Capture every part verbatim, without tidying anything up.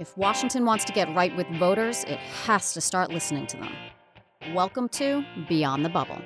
If Washington wants to get right with voters, it has to start listening to them. Welcome to Beyond the Bubble.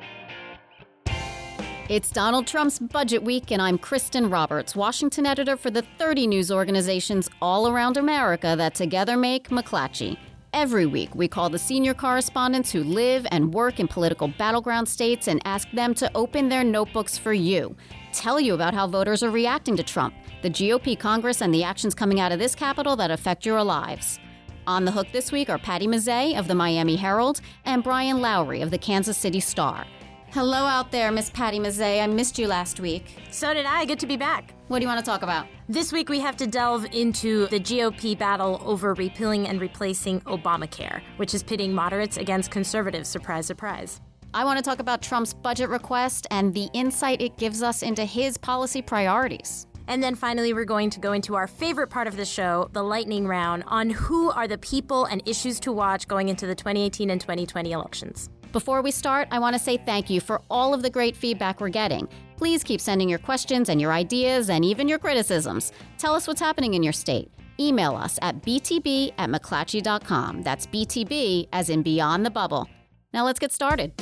It's Donald Trump's budget week, and I'm Kristen Roberts, Washington editor for the thirty news organizations all around America that together make McClatchy. Every week, we call the senior correspondents who live and work in political battleground states and ask them to open their notebooks for you, tell you about how voters are reacting to Trump, the G O P Congress, and the actions coming out of this Capitol that affect your lives. On the hook this week are Patty Mazzei of the Miami Herald and Brian Lowry of the Kansas City Star. Hello out there, Miss Patty Mazzei. I missed you last week. So did I. Good to be back. What do you want to talk about? This week we have to delve into the G O P battle over repealing and replacing Obamacare, which is pitting moderates against conservatives. Surprise, surprise. I want to talk about Trump's budget request and the insight it gives us into his policy priorities. And then finally, we're going to go into our favorite part of the show, the lightning round, on who are the people and issues to watch going into the twenty eighteen and twenty twenty elections. Before we start, I want to say thank you for all of the great feedback we're getting. Please keep sending your questions and your ideas and even your criticisms. Tell us what's happening in your state. Email us at b t b at mcclatchy dot com. That's B T B as in Beyond the Bubble. Now let's get started.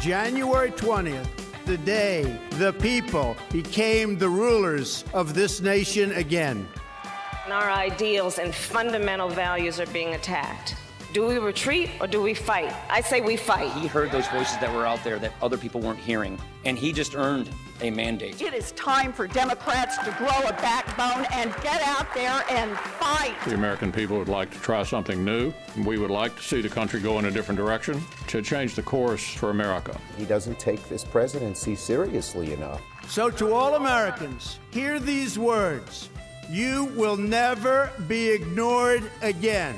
January twentieth, the day the people became the rulers of this nation again. Our ideals and fundamental values are being attacked. Do we retreat or do we fight? I say we fight. He heard those voices that were out there that other people weren't hearing, and he just earned a mandate. It is time for Democrats to grow a backbone and get out there and fight. The American people would like to try something new. We would like to see the country go in a different direction to change the course for America. He doesn't take this presidency seriously enough. So to all Americans, hear these words. You will never be ignored again.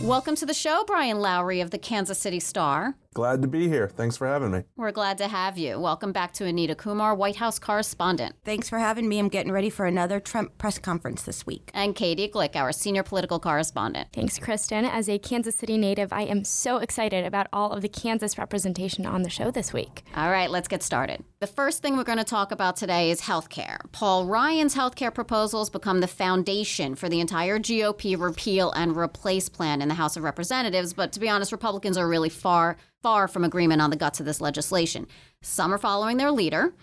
Welcome to the show, Brian Lowry of the Kansas City Star. Glad to be here. Thanks for having me. We're glad to have you. Welcome back to Anita Kumar, White House correspondent. Thanks for having me. I'm getting ready for another Trump press conference this week. And Katie Glick, our senior political correspondent. Thanks, Kristen. As a Kansas City native, I am so excited about all of the Kansas representation on the show this week. All right, let's get started. The first thing we're going to talk about today is healthcare. Paul Ryan's healthcare proposals become the foundation for the entire G O P repeal and replace plan in the House of Representatives. But to be honest, Republicans are really far far from agreement on the guts of this legislation. Some are following their leader,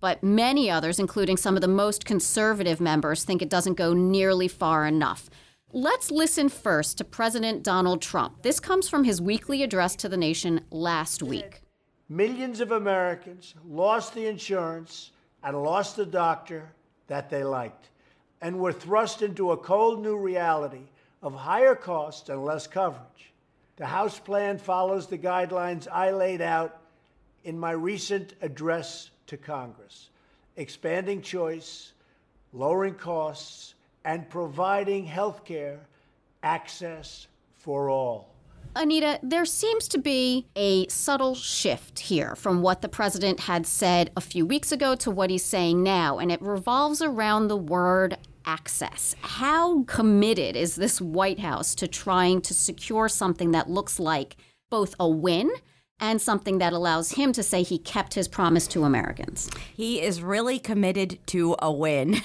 but many others, including some of the most conservative members, think it doesn't go nearly far enough. Let's listen first to President Donald Trump. This comes from his weekly address to the nation last week. Millions of Americans lost the insurance and lost the doctor that they liked, and were thrust into a cold new reality of higher costs and less coverage. The House plan follows the guidelines I laid out in my recent address to Congress, expanding choice, lowering costs, and providing health care access for all. Anita, there seems to be a subtle shift here from what the president had said a few weeks ago to what he's saying now, and it revolves around the word access. How committed is this White House to trying to secure something that looks like both a win and something that allows him to say he kept his promise to Americans? He is really committed to a win.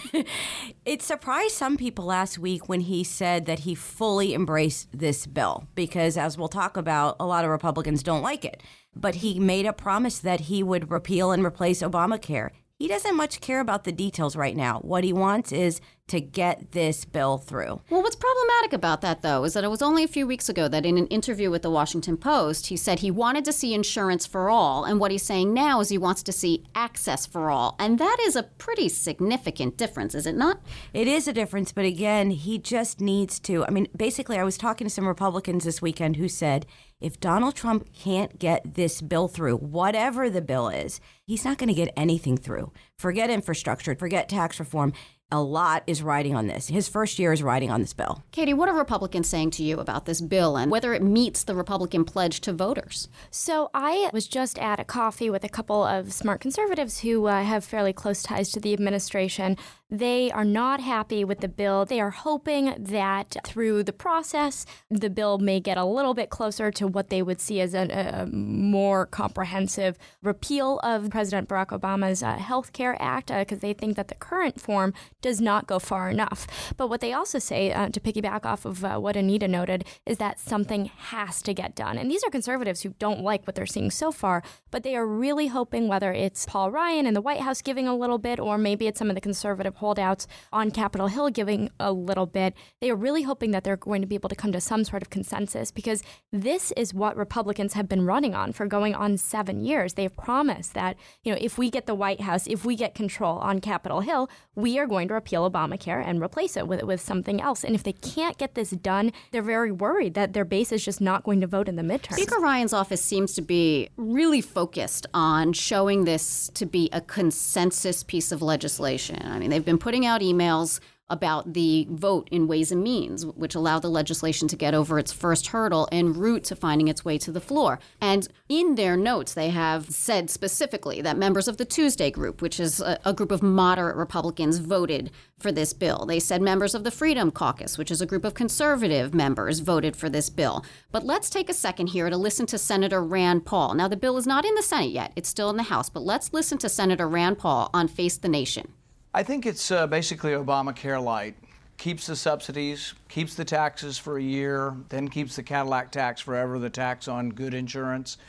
It surprised some people last week when he said that he fully embraced this bill, because as we'll talk about, a lot of Republicans don't like it. But he made a promise that he would repeal and replace Obamacare. He doesn't much care about the details right now. What he wants is to get this bill through. Well, what's problematic about that, though, is that it was only a few weeks ago that in an interview with the Washington Post, he said he wanted to see insurance for all. And what he's saying now is he wants to see access for all. And that is a pretty significant difference, is it not? It is a difference. But again, he just needs to. I mean, basically, I was talking to some Republicans this weekend who said, if Donald Trump can't get this bill through, whatever the bill is, he's not going to get anything through. Forget infrastructure, forget tax reform. a lot is riding on this. His first year is riding on this bill. Katie, what are Republicans saying to you about this bill and whether it meets the Republican pledge to voters? So I was just at a coffee with a couple of smart conservatives who uh, have fairly close ties to the administration. They are not happy with the bill. They are hoping that through the process, the bill may get a little bit closer to what they would see as a, a more comprehensive repeal of President Barack Obama's uh, Health Care Act, because uh, they think that the current form does not go far enough. But what they also say, uh, to piggyback off of uh, what Anita noted, is that something has to get done. And these are conservatives who don't like what they're seeing so far, but they are really hoping, whether it's Paul Ryan in the White House giving a little bit, or maybe it's some of the conservative holdouts on Capitol Hill giving a little bit, they are really hoping that they're going to be able to come to some sort of consensus, because this is what Republicans have been running on for going on seven years. They've promised that, you know, if we get the White House, if we get control on Capitol Hill, we are going to repeal Obamacare and replace it with, with something else. And if they can't get this done, they're very worried that their base is just not going to vote in the midterms. Speaker Ryan's office seems to be really focused on showing this to be a consensus piece of legislation. I mean, they've been putting out emails about the vote in Ways and Means, which allowed the legislation to get over its first hurdle en route to finding its way to the floor. And in their notes, they have said specifically that members of the Tuesday group, which is a, a group of moderate Republicans, voted for this bill. They said members of the Freedom Caucus, which is a group of conservative members, voted for this bill. But let's take a second here to listen to Senator Rand Paul. Now, the bill is not in the Senate yet. It's still in the House. But let's listen to Senator Rand Paul on Face the Nation. I think it's uh, basically Obamacare light. Keeps the subsidies, keeps the taxes for a year, then keeps the Cadillac tax forever, the tax on good insurance.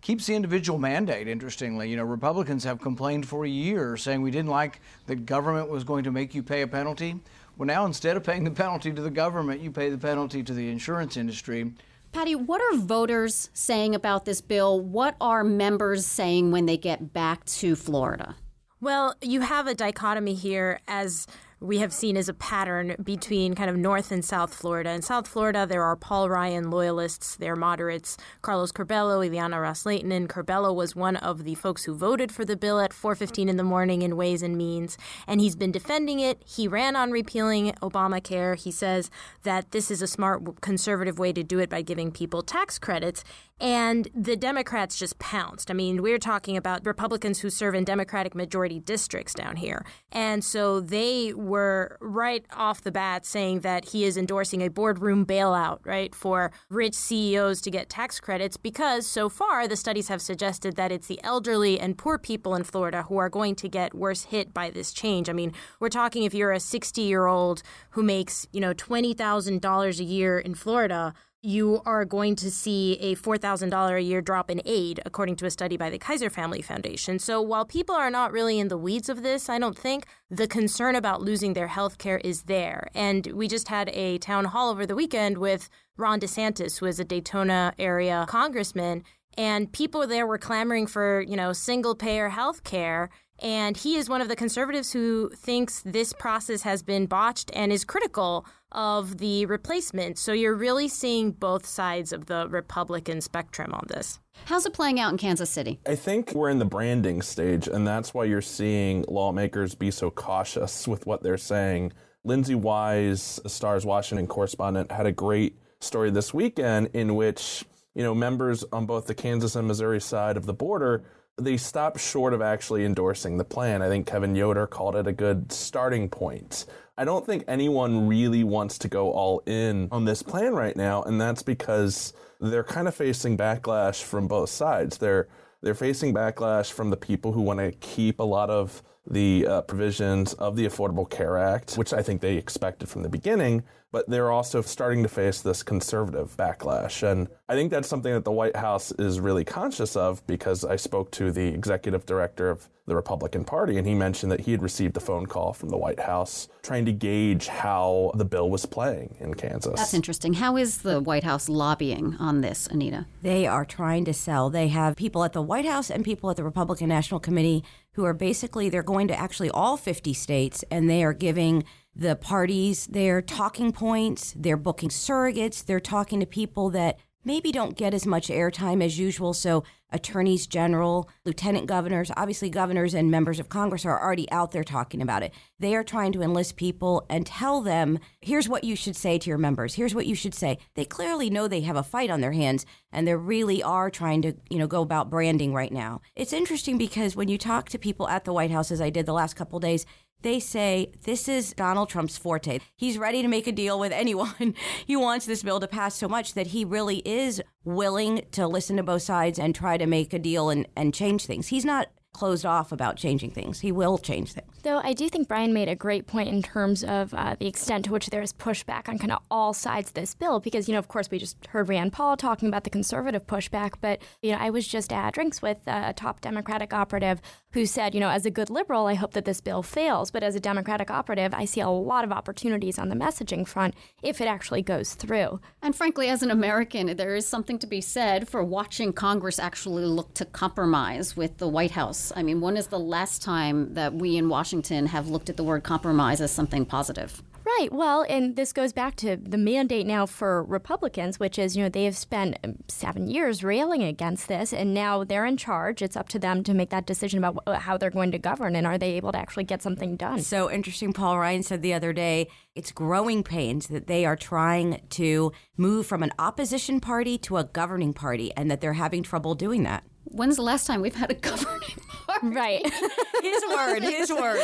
Keeps the individual mandate, interestingly. You know, Republicans have complained for a year saying we didn't like that government was going to make you pay a penalty. Well, now instead of paying the penalty to the government, you pay the penalty to the insurance industry. Patty, what are voters saying about this bill? What are members saying when they get back to Florida? Well, you have a dichotomy here, as we have seen as a pattern, between kind of North and South Florida. In South Florida, there are Paul Ryan loyalists, there are moderates, Carlos Curbelo, Ileana Ros-Lehtinen. Curbelo was one of the folks who voted for the bill at four fifteen in the morning in Ways and Means, and he's been defending it. He ran on repealing Obamacare. He says that this is a smart, conservative way to do it by giving people tax credits, and the Democrats just pounced. I mean, we're talking about Republicans who serve in Democratic majority districts down here, and so they were right off the bat saying that he is endorsing a boardroom bailout, right, for rich C E Os to get tax credits, because so far the studies have suggested that it's the elderly and poor people in Florida who are going to get worse hit by this change. I mean, we're talking if you're a sixty-year-old who makes, you know, twenty thousand dollars a year in Florida, you are going to see a four thousand dollars a year drop in aid, according to a study by the Kaiser Family Foundation. So while people are not really in the weeds of this, I don't think, the concern about losing their health care is there. And we just had a town hall over the weekend with Ron DeSantis, who is a Daytona area congressman, and people there were clamoring for, you know, single-payer health care. And he is one of the conservatives who thinks this process has been botched and is critical of the replacement. So you're really seeing both sides of the Republican spectrum on this. How's it playing out in Kansas City? I think we're in the branding stage, and that's why you're seeing lawmakers be so cautious with what they're saying. Lindsay Wise, a Star's Washington correspondent, had a great story this weekend in which, you know, members on both the Kansas and Missouri side of the border, they stopped short of actually endorsing the plan. I think Kevin Yoder called it a good starting point. I don't think anyone really wants to go all in on this plan right now, and that's because they're kind of facing backlash from both sides. They're they're facing backlash from the people who want to keep a lot of the uh, provisions of the Affordable Care Act, which I think they expected from the beginning, but they're also starting to face this conservative backlash. And I think that's something that the White House is really conscious of, because I spoke to the executive director of the Republican Party, and he mentioned that he had received a phone call from the White House trying to gauge how the bill was playing in Kansas. That's interesting. How is the White House lobbying on this, Anita? They are trying to sell. They have people at the White House and people at the Republican National Committee who are basically, they're going to actually all fifty states, and they are giving the parties their talking points, they're booking surrogates, they're talking to people that maybe don't get as much airtime as usual. So attorneys general, lieutenant governors, obviously governors and members of Congress are already out there talking about it. They are trying to enlist people and tell them, here's what you should say to your members. Here's what you should say. They clearly know they have a fight on their hands, and they really are trying to, you know, go about branding right now. It's interesting because when you talk to people at the White House, as I did the last couple of days, they say this is Donald Trump's forte. He's ready to make a deal with anyone. He wants this bill to pass so much that he really is willing to listen to both sides and try to make a deal and, and change things. He's not closed off about changing things. He will change things. Though I do think Brian made a great point in terms of uh, the extent to which there is pushback on kind of all sides of this bill, because, you know, of course, we just heard Rand Paul talking about the conservative pushback. But, you know, I was just at drinks with a top Democratic operative who said, you know, as a good liberal, I hope that this bill fails. But as a Democratic operative, I see a lot of opportunities on the messaging front if it actually goes through. And frankly, as an American, there is something to be said for watching Congress actually look to compromise with the White House. I mean, when is the last time that we in Washington have looked at the word compromise as something positive? Right. Well, and this goes back to the mandate now for Republicans, which is, you know, they have spent seven years railing against this, and now they're in charge. It's up to them to make that decision about how they're going to govern, and are they able to actually get something done? So interesting. Paul Ryan said the other day, it's growing pains that they are trying to move from an opposition party to a governing party, and that they're having trouble doing that. When's the last time we've had a governing party? Right. His word, his word.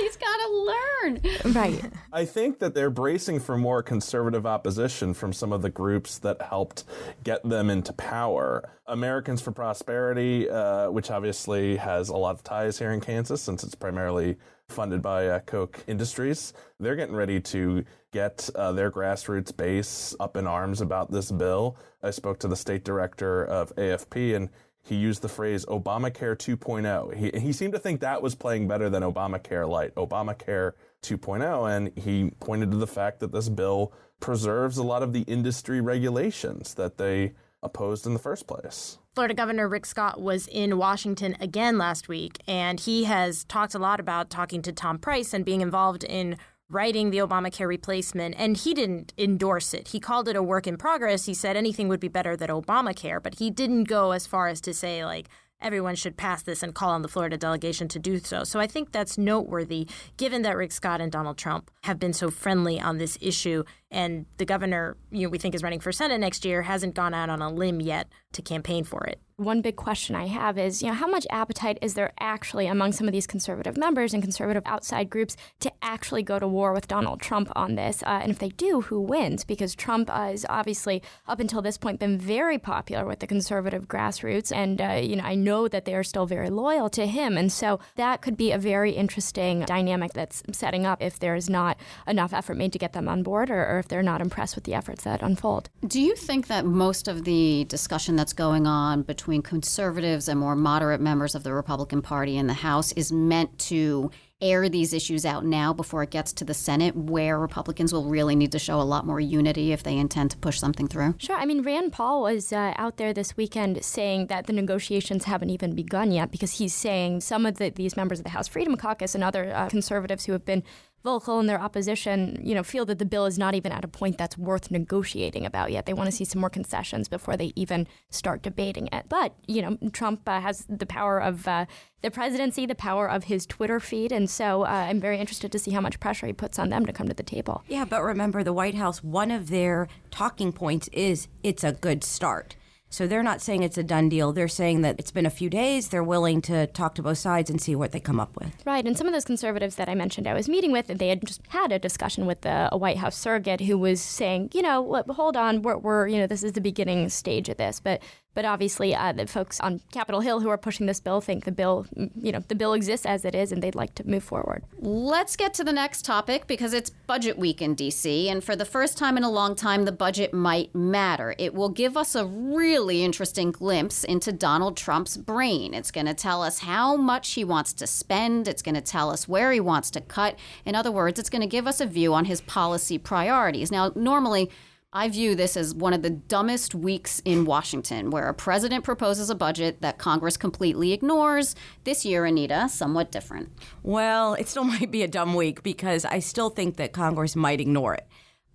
He's got to learn. Right. I think that they're bracing for more conservative opposition from some of the groups that helped get them into power. Americans for Prosperity, uh, which obviously has a lot of ties here in Kansas since it's primarily funded by uh, Koch Industries. They're getting ready to get uh, their grassroots base up in arms about this bill. I spoke to the state director of A F P, and he used the phrase Obamacare two point oh. He, he seemed to think that was playing better than Obamacare Light, Obamacare two point oh. And he pointed to the fact that this bill preserves a lot of the industry regulations that they opposed in the first place. Florida Governor Rick Scott was in Washington again last week, and he has talked a lot about talking to Tom Price and being involved in writing the Obamacare replacement, and he didn't endorse it. He called it a work in progress. He said anything would be better than Obamacare, but he didn't go as far as to say, like, everyone should pass this and call on the Florida delegation to do so. So I think that's noteworthy, given that Rick Scott and Donald Trump have been so friendly on this issue. And the governor, you know, we think is running for Senate next year, hasn't gone out on a limb yet to campaign for it. One big question I have is, you know, how much appetite is there actually among some of these conservative members and conservative outside groups to actually go to war with Donald Trump on this? Uh, and if they do, who wins? Because Trump uh, has obviously, up until this point, been very popular with the conservative grassroots. And, uh, you know, I know that they are still very loyal to him. And so that could be a very interesting dynamic that's setting up if there is not enough effort made to get them on board, or, or if they're not impressed with the efforts that unfold. Do you think that most of the discussion that's going on between conservatives and more moderate members of the Republican Party in the House is meant to air these issues out now before it gets to the Senate, where Republicans will really need to show a lot more unity if they intend to push something through? Sure. I mean, Rand Paul was uh, out there this weekend saying that the negotiations haven't even begun yet, because he's saying some of the, these members of the House Freedom Caucus and other uh, conservatives who have been vocal in their opposition, you know, feel that the bill is not even at a point that's worth negotiating about yet. They want to see some more concessions before they even start debating it. But, you know, Trump uh, has the power of uh, the presidency, the power of his Twitter feed. And so uh, I'm very interested to see how much pressure he puts on them to come to the table. Yeah, but remember, the White House, one of their talking points is it's a good start. So they're not saying it's a done deal. They're saying that it's been a few days. They're willing to talk to both sides and see what they come up with. Right. And some of those conservatives that I mentioned I was meeting with, they had just had a discussion with a, a White House surrogate who was saying, you know, hold on, we're, we're you know, this is the beginning stage of this. But But obviously, uh, the folks on Capitol Hill who are pushing this bill think the bill, you know, the bill exists as it is, and they'd like to move forward. Let's get to the next topic, because it's budget week in D C, and for the first time in a long time, the budget might matter. It will give us a really interesting glimpse into Donald Trump's brain. It's going to tell us how much he wants to spend. It's going to tell us where he wants to cut. In other words, it's going to give us a view on his policy priorities. Now, normally, I view this as one of the dumbest weeks in Washington, where a president proposes a budget that Congress completely ignores. This year, Anita, somewhat different. Well, it still might be a dumb week, because I still think that Congress might ignore it.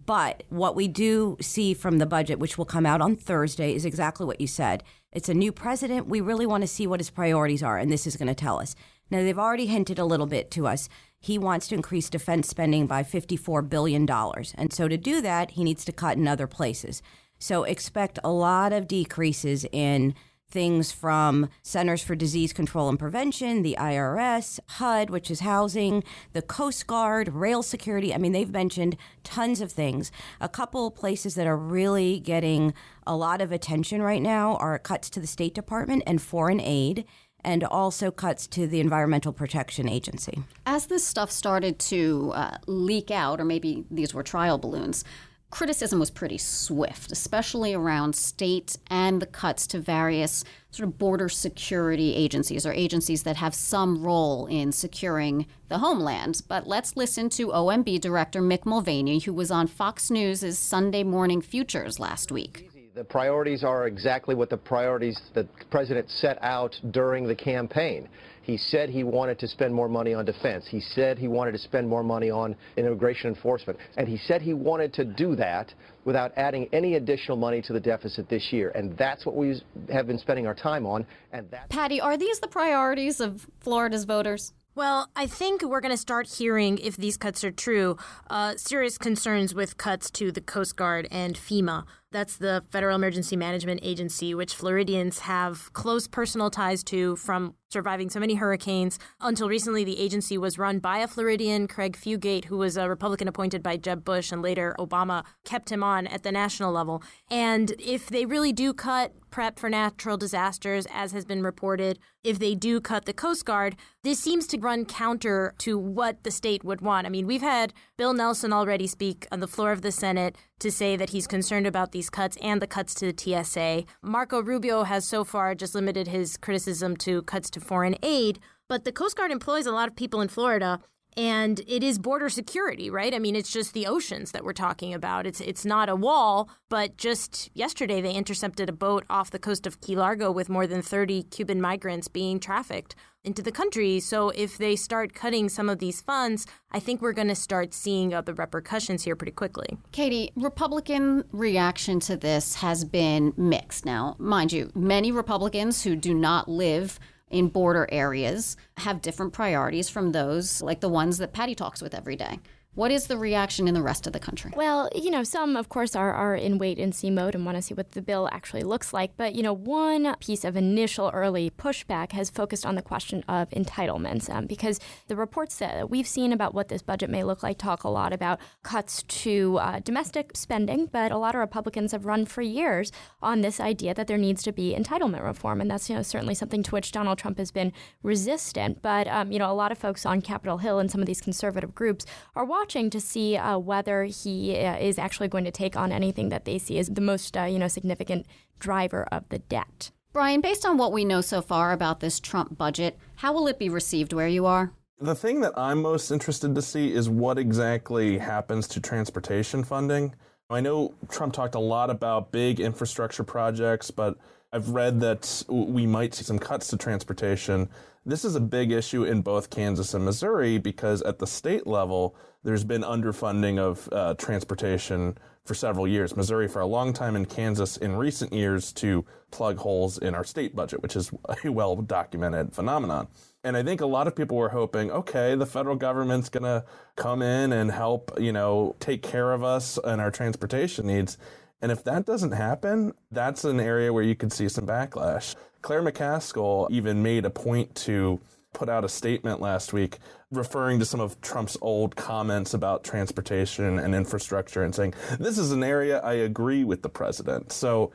But what we do see from the budget, which will come out on Thursday, is exactly what you said. It's a new president. We really want to see what his priorities are, and this is going to tell us. Now, they've already hinted a little bit to us. He wants to increase defense spending by fifty-four billion dollars. And so to do that, he needs to cut in other places. So expect a lot of decreases in things from Centers for Disease Control and Prevention, the I R S, H U D, which is housing, the Coast Guard, rail security. I mean, they've mentioned tons of things. A couple places that are really getting a lot of attention right now are cuts to the State Department and foreign aid, and also cuts to the Environmental Protection Agency. As this stuff started to uh, leak out, or maybe these were trial balloons, criticism was pretty swift, especially around states and the cuts to various sort of border security agencies, or agencies that have some role in securing the homeland. But let's listen to O M B Director Mick Mulvaney, who was on Fox News' Sunday Morning Futures last week. The priorities are exactly what the priorities that the president set out during the campaign. He said he wanted to spend more money on defense. He said he wanted to spend more money on immigration enforcement. And he said he wanted to do that without adding any additional money to the deficit this year. And that's what we have been spending our time on. And that's— Patty, are these the priorities of Florida's voters? Well, I think we're going to start hearing, if these cuts are true, uh, serious concerns with cuts to the Coast Guard and FEMA. That's the Federal Emergency Management Agency, which Floridians have close personal ties to from surviving so many hurricanes. Until recently, the agency was run by a Floridian, Craig Fugate, who was a Republican appointed by Jeb Bush, and later Obama kept him on at the national level. And if they really do cut PrEP for natural disasters, as has been reported, if they do cut the Coast Guard, this seems to run counter to what the state would want. I mean, we've had Bill Nelson already speak on the floor of the Senate to say that he's concerned about these cuts and the cuts to the T S A. Marco Rubio has so far just limited his criticism to cuts to foreign aid, but the Coast Guard employs a lot of people in Florida, and it is border security, right? I mean, it's just the oceans that we're talking about. It's it's not a wall, but just yesterday they intercepted a boat off the coast of Key Largo with more than thirty Cuban migrants being trafficked into the country. So if they start cutting some of these funds, I think we're going to start seeing uh, the repercussions here pretty quickly. Katie, Republican reaction to this has been mixed. Now, mind you, many Republicans who do not live in border areas have different priorities from those like the ones that Patty talks with every day. What is the reaction in the rest of the country? Well, you know, some, of course, are, are in wait-and-see mode and want to see what the bill actually looks like. But, you know, one piece of initial early pushback has focused on the question of entitlements, um, because the reports that we've seen about what this budget may look like talk a lot about cuts to uh, domestic spending. But a lot of Republicans have run for years on this idea that there needs to be entitlement reform. And that's, you know, certainly something to which Donald Trump has been resistant. But, um, you know, a lot of folks on Capitol Hill and some of these conservative groups are watching. to see uh, whether he uh, is actually going to take on anything that they see as the most, uh, you know, significant driver of the debt. Brian, based on what we know so far about this Trump budget, how will it be received where you are? The thing that I'm most interested to see is what exactly happens to transportation funding. I know Trump talked a lot about big infrastructure projects, but I've read that we might see some cuts to transportation. This is a big issue in both Kansas and Missouri because at the state level, there's been underfunding of uh, transportation for several years. Missouri for a long time, and Kansas in recent years to plug holes in our state budget, which is a well-documented phenomenon. And I think a lot of people were hoping, okay, the federal government's going to come in and help, you know, take care of us and our transportation needs. And if that doesn't happen, that's an area where you could see some backlash. Claire McCaskill even made a point to put out a statement last week referring to some of Trump's old comments about transportation and infrastructure and saying, this is an area I agree with the president. So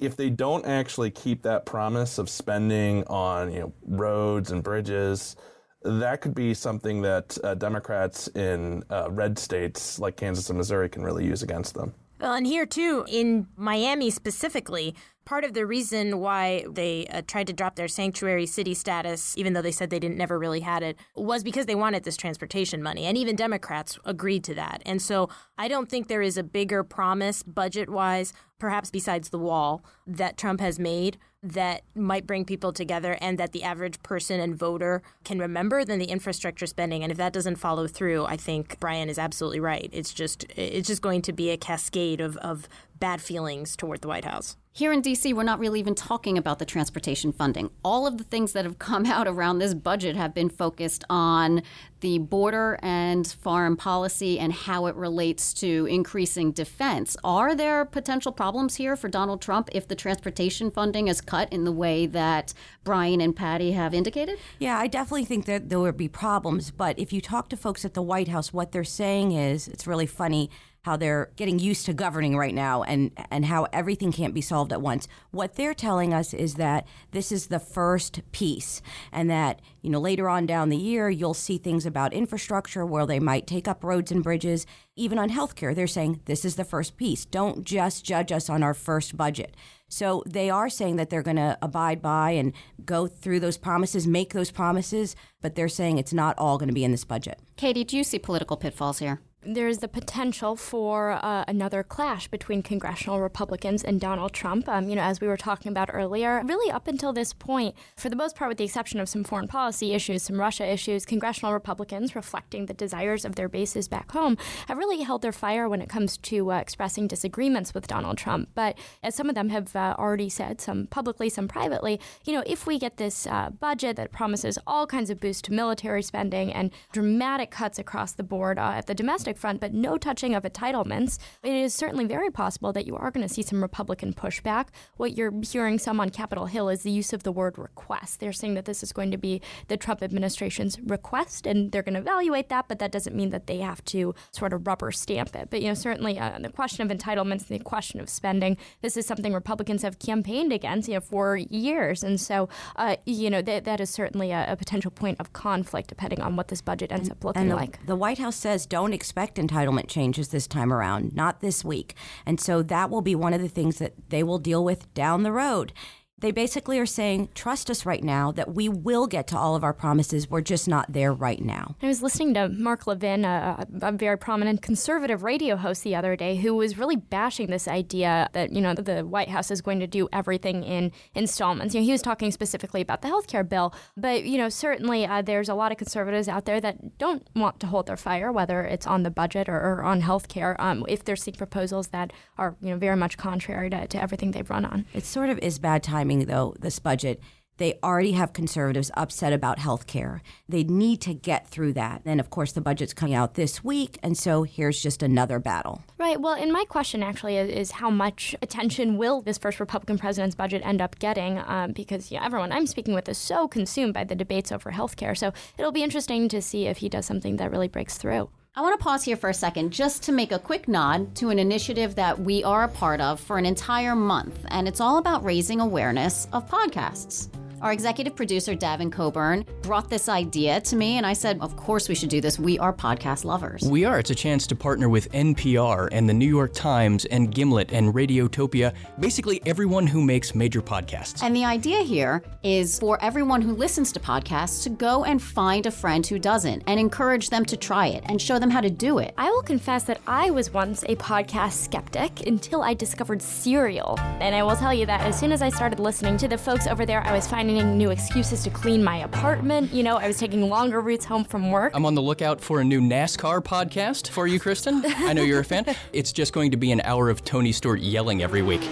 if they don't actually keep that promise of spending on, you know, roads and bridges, that could be something that uh, Democrats in uh, red states like Kansas and Missouri can really use against them. Well, and here, too, in Miami specifically, part of the reason why they uh, tried to drop their sanctuary city status, even though they said they didn't never really had it, was because they wanted this transportation money. And even Democrats agreed to that. And so I don't think there is a bigger promise budget-wise, perhaps besides the wall, that Trump has made that might bring people together and that the average person and voter can remember than the infrastructure spending. And if that doesn't follow through, I think Brian is absolutely right. It's just it's just going to be a cascade of, of bad feelings toward the White House. Here in D C, we're not really even talking about the transportation funding. All of the things that have come out around this budget have been focused on the border and foreign policy and how it relates to increasing defense. Are there potential problems here for Donald Trump if the transportation funding is cut in the way that Brian and Patty have indicated? Yeah, I definitely think that there will be problems. But if you talk to folks at the White House, what they're saying is, it's really funny how they're getting used to governing right now and, and how everything can't be solved at once. What they're telling us is that this is the first piece and that, you know, later on down the year, you'll see things about infrastructure where they might take up roads and bridges. Even on healthcare, they're saying this is the first piece. Don't just judge us on our first budget. So they are saying that they're going to abide by and go through those promises, make those promises, but they're saying it's not all going to be in this budget. Katie, do you see political pitfalls here? There's the potential for uh, another clash between congressional Republicans and Donald Trump. Um, you know, as we were talking about earlier, really up until this point, for the most part, with the exception of some foreign policy issues, some Russia issues, congressional Republicans, reflecting the desires of their bases back home, have really held their fire when it comes to uh, expressing disagreements with Donald Trump. But as some of them have uh, already said, some publicly, some privately, you know, if we get this uh, budget that promises all kinds of boosts to military spending and dramatic cuts across the board uh, at the domestic front, but no touching of entitlements, it is certainly very possible that you are going to see some Republican pushback. What you're hearing some on Capitol Hill is the use of the word request. They're saying that this is going to be the Trump administration's request, and they're going to evaluate that, but that doesn't mean that they have to sort of rubber stamp it. But, you know, certainly uh, the question of entitlements, the question of spending, this is something Republicans have campaigned against, you know, for years. And so, uh, you know, th- that is certainly a, a potential point of conflict, depending on what this budget ends and, up looking and the, like. The White House says don't expect entitlement changes this time around, not this week. And so that will be one of the things that they will deal with down the road. They basically are saying, trust us right now that we will get to all of our promises. We're just not there right now. I was listening to Mark Levin, a, a very prominent conservative radio host the other day, who was really bashing this idea that, you know, the White House is going to do everything in installments. You know, he was talking specifically about the health care bill. But, you know, certainly uh, there's a lot of conservatives out there that don't want to hold their fire, whether it's on the budget or, or on health care, um, if they're seeing proposals that are, you know, very much contrary to, to everything they've run on. It sort of is bad timing, though, this budget. They already have conservatives upset about health care. They need to get through that. And, of course, the budget's coming out this week, and so here's just another battle. Right. Well, and my question, actually, is, is how much attention will this first Republican president's budget end up getting? Um, because you know, everyone I'm speaking with is so consumed by the debates over health care. So it'll be interesting to see if he does something that really breaks through. I want to pause here for a second just to make a quick nod to an initiative that we are a part of for an entire month, and it's all about raising awareness of podcasts. Our executive producer, Davin Coburn, brought this idea to me, and I said, of course we should do this. We are podcast lovers. We are. It's a chance to partner with N P R and the New York Times and Gimlet and Radiotopia, basically everyone who makes major podcasts. And the idea here is for everyone who listens to podcasts to go and find a friend who doesn't and encourage them to try it and show them how to do it. I will confess that I was once a podcast skeptic until I discovered Serial. And I will tell you that as soon as I started listening to the folks over there, I was finding new excuses to clean my apartment. You know, I was taking longer routes home from work. I'm on the lookout for a new NASCAR podcast for you, Kristen. I know you're a fan. It's just going to be an hour of Tony Stewart yelling every week.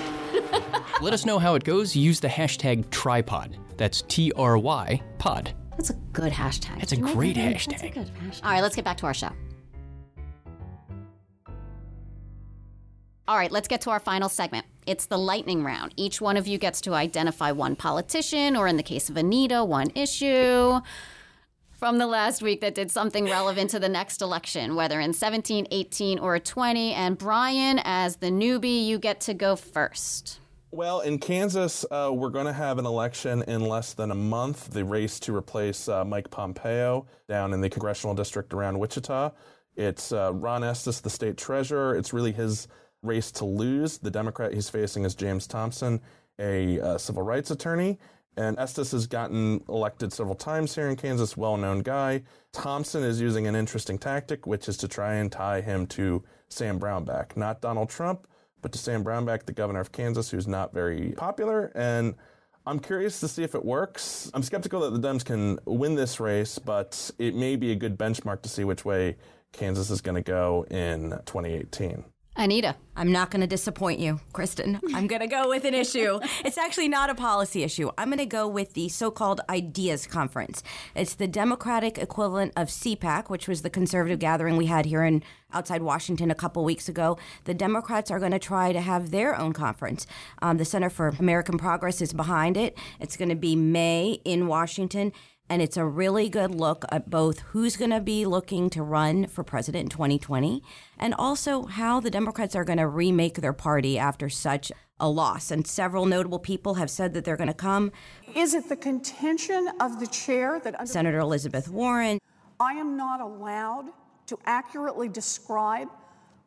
Let us know how it goes. Use the hashtag tripod. That's T R Y pod. That's a good hashtag. That's a Can great I, hashtag. That's a good hashtag. All right, let's get back to our show. All right, let's get to our final segment. It's the lightning round. Each one of you gets to identify one politician, or in the case of Anita, one issue from the last week that did something relevant to the next election, whether in seventeen, eighteen, or twenty. And Brian, as the newbie, you get to go first. Well, in Kansas, uh, we're going to have an election in less than a month. The race to replace uh, Mike Pompeo down in the congressional district around Wichita. It's uh, Ron Estes, the state treasurer. It's really his race to lose. The Democrat he's facing is James Thompson, a uh, civil rights attorney. And Estes has gotten elected several times here in Kansas, well-known guy. Thompson is using an interesting tactic, which is to try and tie him to Sam Brownback. Not Donald Trump, but to Sam Brownback, the governor of Kansas, who's not very popular. And I'm curious to see if it works. I'm skeptical that the Dems can win this race, but it may be a good benchmark to see which way Kansas is going to go in twenty eighteen. Anita, I'm not going to disappoint you, Kristen. I'm going to go with an issue. It's actually not a policy issue. I'm going to go with the so-called Ideas Conference. It's the Democratic equivalent of CPAC, which was the conservative gathering we had here in outside Washington a couple weeks ago. The Democrats are going to try to have their own conference. Um, the Center for American Progress is behind it. It's going to be May in Washington. And it's a really good look at both who's going to be looking to run for president in twenty twenty and also how the Democrats are going to remake their party after such a loss. And several notable people have said that they're going to come. Is it the contention of the chair that... Under- Senator Elizabeth Warren... I am not allowed to accurately describe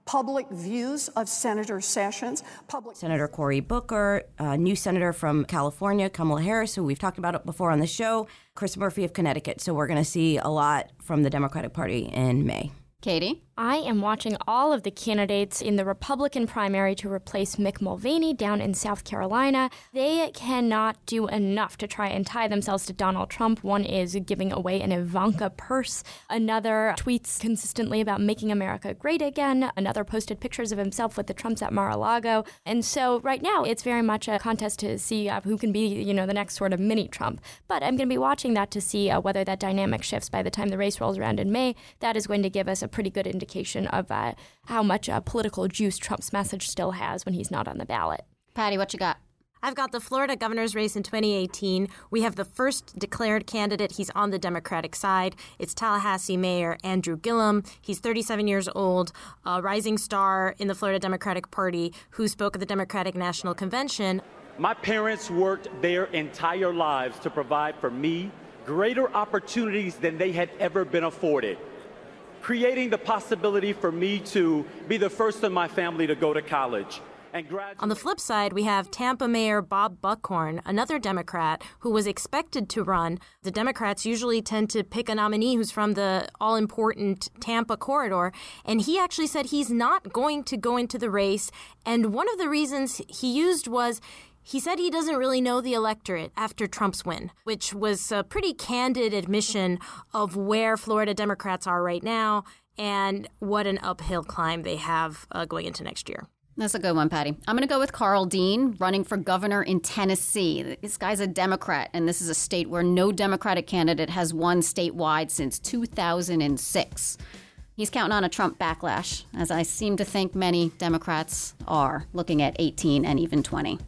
public views of Senator Sessions. Public- Senator Cory Booker, a new senator from California, Kamala Harris, who we've talked about before on the show, Chris Murphy of Connecticut. So we're going to see a lot from the Democratic Party in May. Katie? I am watching all of the candidates in the Republican primary to replace Mick Mulvaney down in South Carolina. They cannot do enough to try and tie themselves to Donald Trump. One is giving away an Ivanka purse. Another tweets consistently about making America great again. Another posted pictures of himself with the Trumps at Mar-a-Lago. And so right now, it's very much a contest to see uh, who can be, you know, the next sort of mini-Trump. But I'm going to be watching that to see uh, whether that dynamic shifts by the time the race rolls around in May. That is going to give us a pretty good indication of uh, how much uh, political juice Trump's message still has when he's not on the ballot. Patty, what you got? I've got the Florida governor's race in twenty eighteen. We have the first declared candidate. He's on the Democratic side. It's Tallahassee Mayor Andrew Gillum. He's thirty-seven years old, a rising star in the Florida Democratic Party who spoke at the Democratic National Convention. My parents worked their entire lives to provide for me greater opportunities than they had ever been afforded, creating the possibility for me to be the first in my family to go to college. And graduate. On the flip side, we have Tampa Mayor Bob Buckhorn, another Democrat who was expected to run. The Democrats usually tend to pick a nominee who's from the all-important Tampa corridor, and he actually said he's not going to go into the race. And one of the reasons he used was he said he doesn't really know the electorate after Trump's win, which was a pretty candid admission of where Florida Democrats are right now and what an uphill climb they have uh, going into next year. That's a good one, Patty. I'm going to go with Carl Dean, running for governor in Tennessee. This guy's a Democrat, and this is a state where no Democratic candidate has won statewide since two thousand six. He's counting on a Trump backlash, as I seem to think many Democrats are looking at eighteen and even twenty.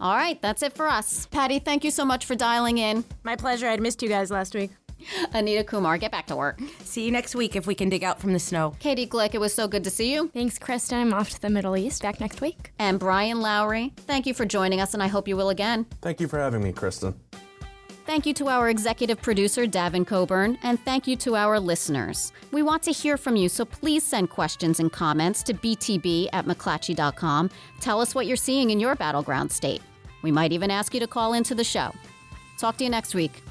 All right, that's it for us. Patty, thank you so much for dialing in. My pleasure. I'd missed you guys last week. Anita Kumar, get back to work. See you next week if we can dig out from the snow. Katie Glick, it was so good to see you. Thanks, Kristen. I'm off to the Middle East. Back next week. And Brian Lowry, thank you for joining us, and I hope you will again. Thank you for having me, Kristen. Thank you to our executive producer, Davin Coburn, and thank you to our listeners. We want to hear from you, so please send questions and comments to b t b at mcclatchy dot com. Tell us what you're seeing in your battleground state. We might even ask you to call into the show. Talk to you next week.